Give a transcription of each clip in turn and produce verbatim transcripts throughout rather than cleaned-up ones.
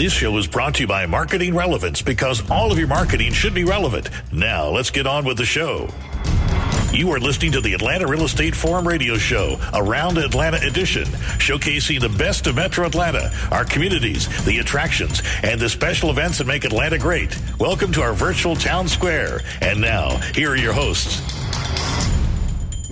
This show is brought to you by Marketing Relevance, because all of your marketing should be relevant. Now, let's get on with the show. You are listening to the Atlanta Real Estate Forum Radio Show, Around Atlanta Edition, showcasing the best of Metro Atlanta, our communities, the attractions, and the special events that make Atlanta great. Welcome to our virtual town square. And now, here are your hosts.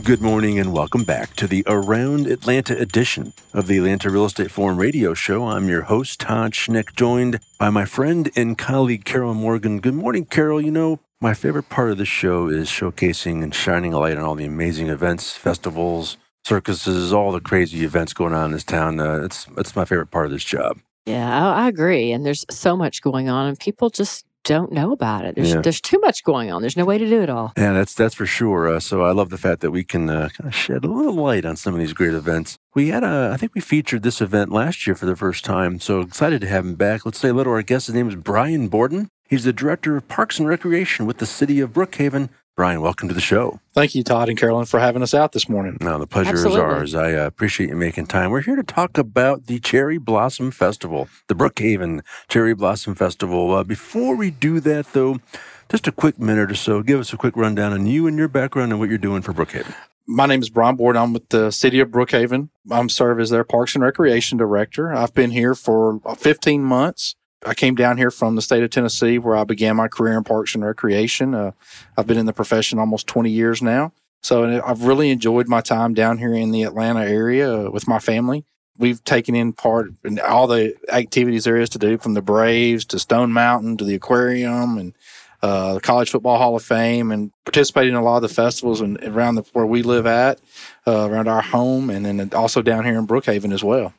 Good morning and welcome back to the Around Atlanta edition of the Atlanta Real Estate Forum Radio Show. I'm your host, Todd Schneck, joined by my friend and colleague, Carol Morgan. Good morning, Carol. You know, my favorite part of this show is showcasing and shining a light on all the amazing events, festivals, circuses, all the crazy events going on in this town. Uh, it's, it's my favorite part of this job. Yeah, I, I agree. And there's so much going on, and people just don't know about it. There's yeah. there's too much going on. There's no way to do it all. Yeah, that's that's for sure. Uh, so I love the fact that we can uh, kind of shed a little light on some of these great events. We had a, I think we featured this event last year for the first time. So excited to have him back. Let's say hello to our guest. His name is Brian Borden. He's the director of Parks and Recreation with the City of Brookhaven. Brian, welcome to the show. Thank you, Todd and Carolyn, for having us out this morning. No, the pleasure Absolutely. is ours. I uh, appreciate you making time. We're here to talk about the Cherry Blossom Festival, the Brookhaven Cherry Blossom Festival. Uh, before we do that, though, just a quick minute or so, give us a quick rundown on you and your background and what you're doing for Brookhaven. My name is Brian Borden. I'm with the City of Brookhaven. I'm serve as their Parks and Recreation Director. I've been here for fifteen months. I came down here from the state of Tennessee, where I began my career in parks and recreation. Uh, I've been in the profession almost twenty years now. So and I've really enjoyed my time down here in the Atlanta area uh, with my family. We've taken in part in all the activities there is to do, from the Braves to Stone Mountain to the aquarium and uh, the College Football Hall of Fame, and participated in a lot of the festivals and around the, where we live at, uh, around our home, and then also down here in Brookhaven as well.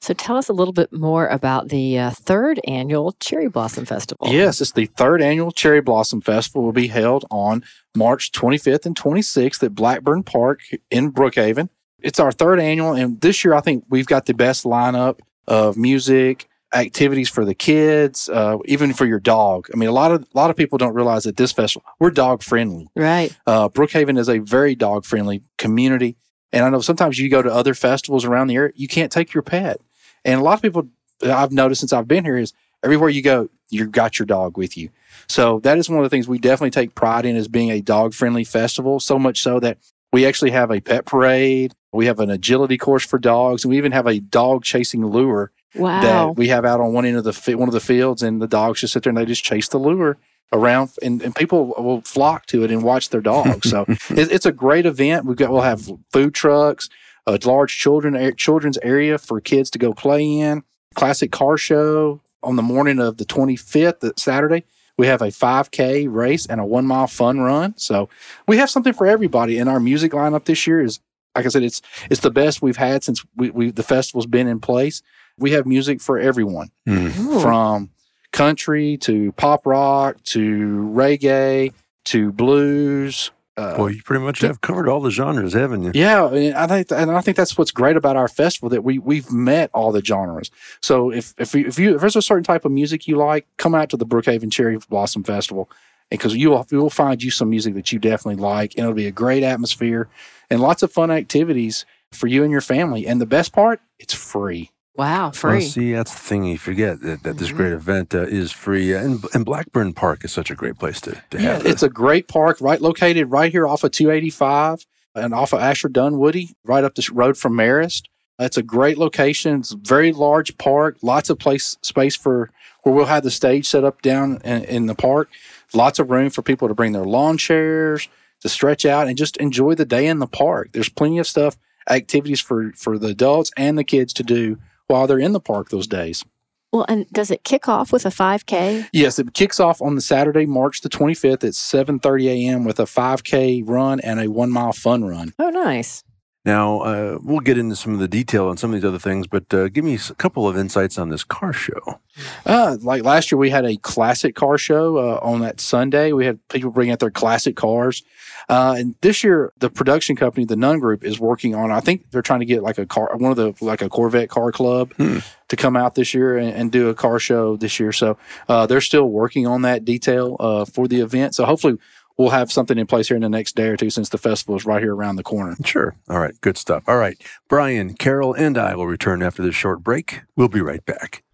So tell us a little bit more about the uh, third annual Cherry Blossom Festival. Yes, it's the third annual Cherry Blossom Festival. Will be held on March twenty-fifth and twenty-sixth at Blackburn Park in Brookhaven. It's our third annual, and this year I think we've got the best lineup of music, activities for the kids, uh, even for your dog. I mean, a lot of a lot of people don't realize that this festival, we're dog friendly. Right. Uh, Brookhaven is a very dog friendly community, and I know sometimes you go to other festivals around the area, you can't take your pet. And a lot of people I've noticed since I've been here is everywhere you go, you've got your dog with you. So that is one of the things we definitely take pride in, as being a dog-friendly festival, so much so that we actually have a pet parade, we have an agility course for dogs, and we even have a dog-chasing lure wow. that we have out on one end of the one of the fields, and the dogs just sit there and they just chase the lure around, and, and people will flock to it and watch their dogs. So it, it's a great event. We've got, we'll have food trucks, a large children children's area for kids to go play in, classic car show. On the morning of the twenty-fifth, Saturday, we have a five K race and a one-mile fun run. So we have something for everybody. And our music lineup this year is, like I said, it's it's the best we've had since we, we the festival's been in place. We have music for everyone, mm. from country to pop rock to reggae to blues. Uh, well, you pretty much have covered all the genres, haven't you? Yeah, and I think, and I think that's what's great about our festival, that we we've met all the genres. So if if you, if you if there's a certain type of music you like, come out to the Brookhaven Cherry Blossom Festival, because you will, you will find you some music that you definitely like, and it'll be a great atmosphere and lots of fun activities for you and your family. And the best part, it's free. Wow, free. Well, see, that's the thing you forget, that, that this mm-hmm. great event uh, is free. And, and Blackburn Park is such a great place to, to yeah, have it. It's a great park, right, located right here off of two eighty-five and off of Ashford Dunwoody, right up the road from Marist. It's a great location. It's a very large park, lots of place space for where we'll have the stage set up down in, in the park, lots of room for people to bring their lawn chairs, to stretch out, and just enjoy the day in the park. There's plenty of stuff, activities for, for the adults and the kids to do while they're in the park those days. Well, and does it kick off with a five K? Yes, it kicks off on the Saturday, March the twenty-fifth at seven thirty a.m. with a five K run and a one-mile fun run. Oh, nice. Now, uh, we'll get into some of the detail on some of these other things, but uh, give me a couple of insights on this car show. Uh, like last year, we had a classic car show uh, on that Sunday. We had people bring out their classic cars. Uh, and this year, the production company, the Nun Group, is working on, I think they're trying to get like a car, one of the, like a Corvette car club hmm. to come out this year and, and do a car show this year. So uh, they're still working on that detail uh, for the event. So hopefully we'll have something in place here in the next day or two, since the festival is right here around the corner. Sure. All right. Good stuff. All right. Brian, Carol, and I will return after this short break. We'll be right back.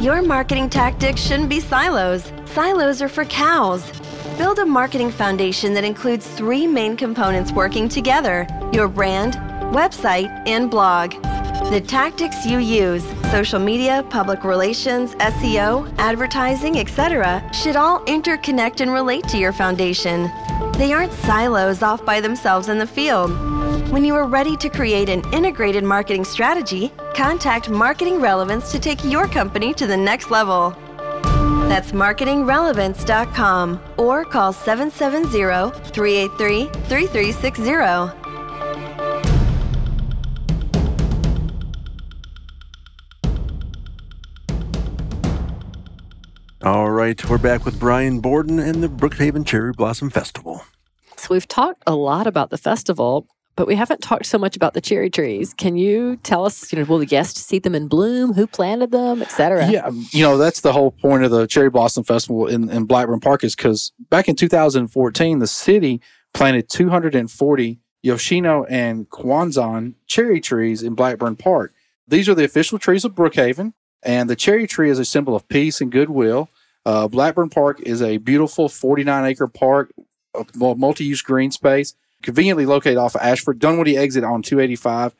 Your marketing tactics shouldn't be silos. Silos are for cows. Build a marketing foundation that includes three main components working together: your brand, website, and blog. The tactics you use, social media, public relations, S E O, advertising, et cetera, should all interconnect and relate to your foundation. They aren't silos off by themselves in the field. When you are ready to create an integrated marketing strategy, contact Marketing Relevance to take your company to the next level. That's marketing relevance dot com or call seven seven zero, three eight three, three three six zero. All right, we're back with Brian Borden and the Brookhaven Cherry Blossom Festival. So we've talked a lot about the festival, but we haven't talked so much about the cherry trees. Can you tell us, you know, will the guests see them in bloom, who planted them, et cetera? Yeah, you know, that's the whole point of the Cherry Blossom Festival in, in Blackburn Park, is because back in two thousand fourteen, the city planted two hundred forty Yoshino and Kwanzan cherry trees in Blackburn Park. These are the official trees of Brookhaven. And the cherry tree is a symbol of peace and goodwill. Uh, Blackburn Park is a beautiful forty-nine acre park, multi-use green space, conveniently located off of Ashford Dunwoody exit on two eighty-five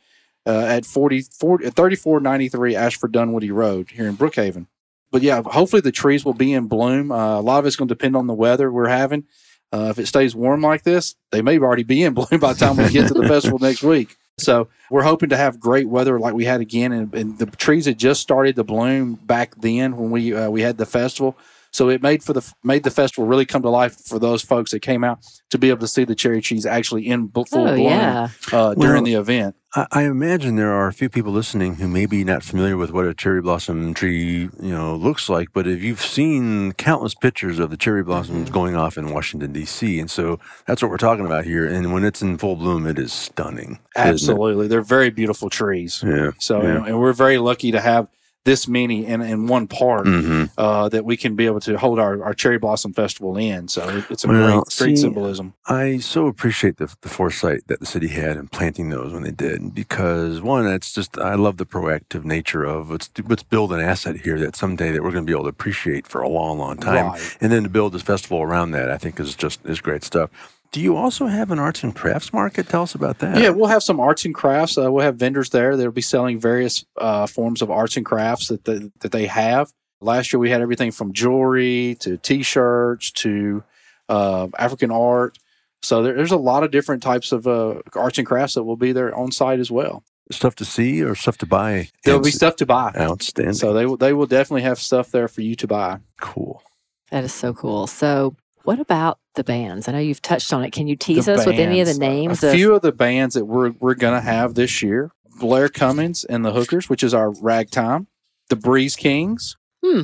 uh, at forty, forty, thirty-four ninety-three Ashford Dunwoody Road here in Brookhaven. But yeah, hopefully the trees will be in bloom. Uh, a lot of it's going to depend on the weather we're having. Uh, if it stays warm like this, they may already be in bloom by the time we get to the festival next week. So we're hoping to have great weather like we had again, and, and the trees had just started to bloom back then when we uh, we had the festival. So it made for the made the festival really come to life for those folks that came out to be able to see the cherry trees actually in full oh, bloom yeah. uh, during well, the event. I, I imagine there are a few people listening who may be not familiar with what a cherry blossom tree, you know, looks like. But if you've seen countless pictures of the cherry blossoms mm-hmm. going off in Washington D C, and so that's what we're talking about here. And when it's in full bloom, it is stunning. Absolutely, they're very beautiful trees. Yeah. So yeah. and we're very lucky to have this many in, in one park mm-hmm. uh, that we can be able to hold our, our Cherry Blossom Festival in. So it, it's a well, great, see, great symbolism. I so appreciate the, the foresight that the city had in planting those when they did, because one, it's just, I love the proactive nature of let's, let's build an asset here that someday that we're going to be able to appreciate for a long, long time. Right. And then to build this festival around that, I think is just is great stuff. Do you also have an arts and crafts market? Tell us about that. Yeah, we'll have some arts and crafts. Uh, we'll have vendors there that will be selling various uh, forms of arts and crafts that the, that they have. Last year, we had everything from jewelry to T-shirts to uh, African art. So there, there's a lot of different types of uh, arts and crafts that will be there on site as well. Stuff to see or stuff to buy? There'll be stuff to buy. Outstanding. So they will, they will definitely have stuff there for you to buy. Cool. That is so cool. So what about the bands? I know you've touched on it. Can you tease the us bands. with any of the names? A of- few of the bands that we're we're going to have this year: Blair Cummins and the Hookers, which is our ragtime; the Breeze Kings, hmm.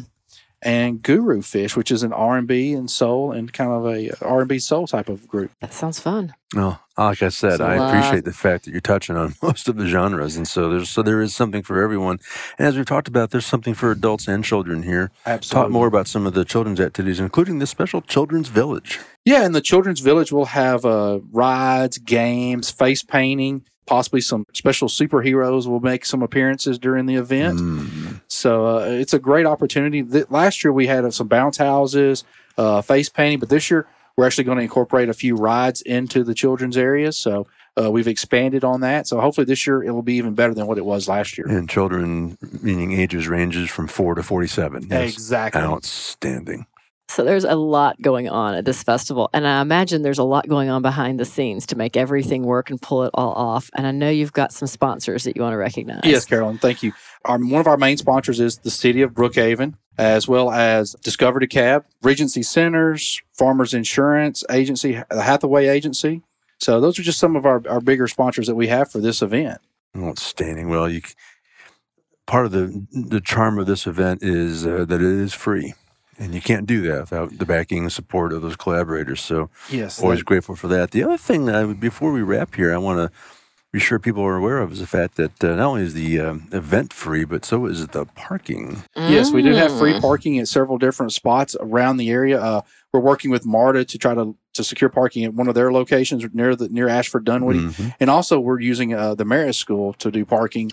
and Guru Fish, which is an R and B and soul and kind of a R and B soul type of group. That sounds fun. Well, like I said, I appreciate the fact that you're touching on most of the genres, and so there's so there is something for everyone. And as we've talked about, there's something for adults and children here. Absolutely. Talk more about some of the children's activities, including this special children's village. Yeah, and the children's village will have uh, rides, games, face painting. Possibly some special superheroes will make some appearances during the event. Mm. So uh, it's a great opportunity. Th- last year we had uh, some bounce houses, uh, face painting, but this year we're actually going to incorporate a few rides into the children's areas. So uh, we've expanded on that. So hopefully this year it will be even better than what it was last year. And children, meaning ages, ranges from four to forty-seven. That's exactly. Outstanding. So there's a lot going on at this festival, and I imagine there's a lot going on behind the scenes to make everything work and pull it all off. And I know you've got some sponsors that you want to recognize. Yes, Carolyn, thank you. Our, one of our main sponsors is the City of Brookhaven, as well as Discover DeKalb, Regency Centers, Farmers Insurance Agency, the Hathaway Agency. So those are just some of our, our bigger sponsors that we have for this event. Outstanding. Well, you, part of the, the charm of this event is uh, that it is free. And you can't do that without the backing and support of those collaborators. So yes, always that. grateful for that. The other thing that I would, before we wrap here, I want to be sure people are aware of is the fact that uh, not only is the um, event free, but so is the parking. Mm. Yes, we do have free parking at several different spots around the area. Uh, we're working with MARTA to try to, to secure parking at one of their locations near the near Ashford Dunwoody. Mm-hmm. And also we're using uh, the Merit School to do parking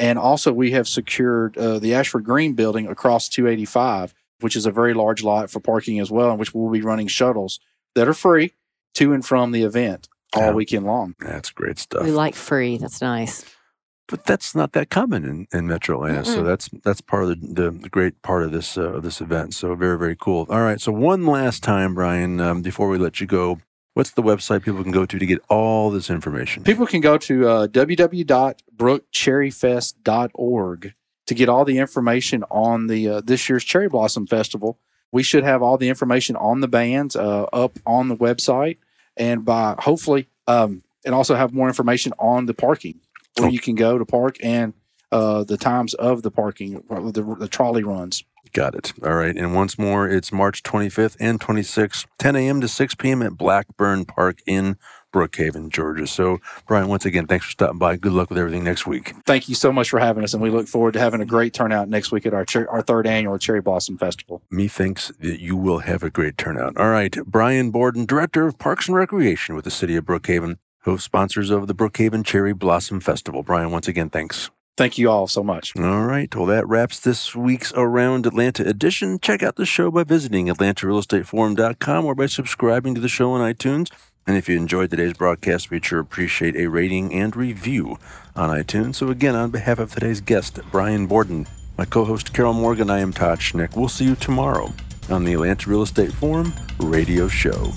And also we have secured uh, the Ashford Green Building across two eighty-five, which is a very large lot for parking as well, in which we'll be running shuttles that are free to and from the event all yeah. weekend long. That's great stuff. We like free. That's nice. But that's not that common in, in Metro Atlanta. Mm-hmm. So that's that's part of the, the great part of this uh, of this event. So very, very cool. All right. So one last time, Brian, um, before we let you go, what's the website people can go to to get all this information? People can go to uh, w w w dot brook cherry fest dot org to get all the information on the uh, this year's Cherry Blossom Festival. We should have all the information on the bands uh, up on the website, and by hopefully, um, and also have more information on the parking, where oh. you can go to park and uh, the times of the parking, the, the trolley runs. Got it. All right. And once more, it's March twenty-fifth and twenty-sixth, ten a.m. to six p.m. at Blackburn Park in Brookhaven, Georgia. So, Brian, once again, thanks for stopping by. Good luck with everything next week. Thank you so much for having us, and we look forward to having a great turnout next week at our cher- our third annual Cherry Blossom Festival. Methinks that you will have a great turnout. All right. Brian Borden, Director of Parks and Recreation with the City of Brookhaven, co-sponsors of the Brookhaven Cherry Blossom Festival. Brian, once again, thanks. Thank you all so much. All right. Well, that wraps this week's Around Atlanta edition. Check out the show by visiting atlanta real estate forum dot com or by subscribing to the show on iTunes. And if you enjoyed today's broadcast, we'd sure appreciate a rating and review on iTunes. So again, on behalf of today's guest, Brian Borden, my co-host Carol Morgan, I am Todd Schneck. We'll see you tomorrow on the Atlanta Real Estate Forum radio show.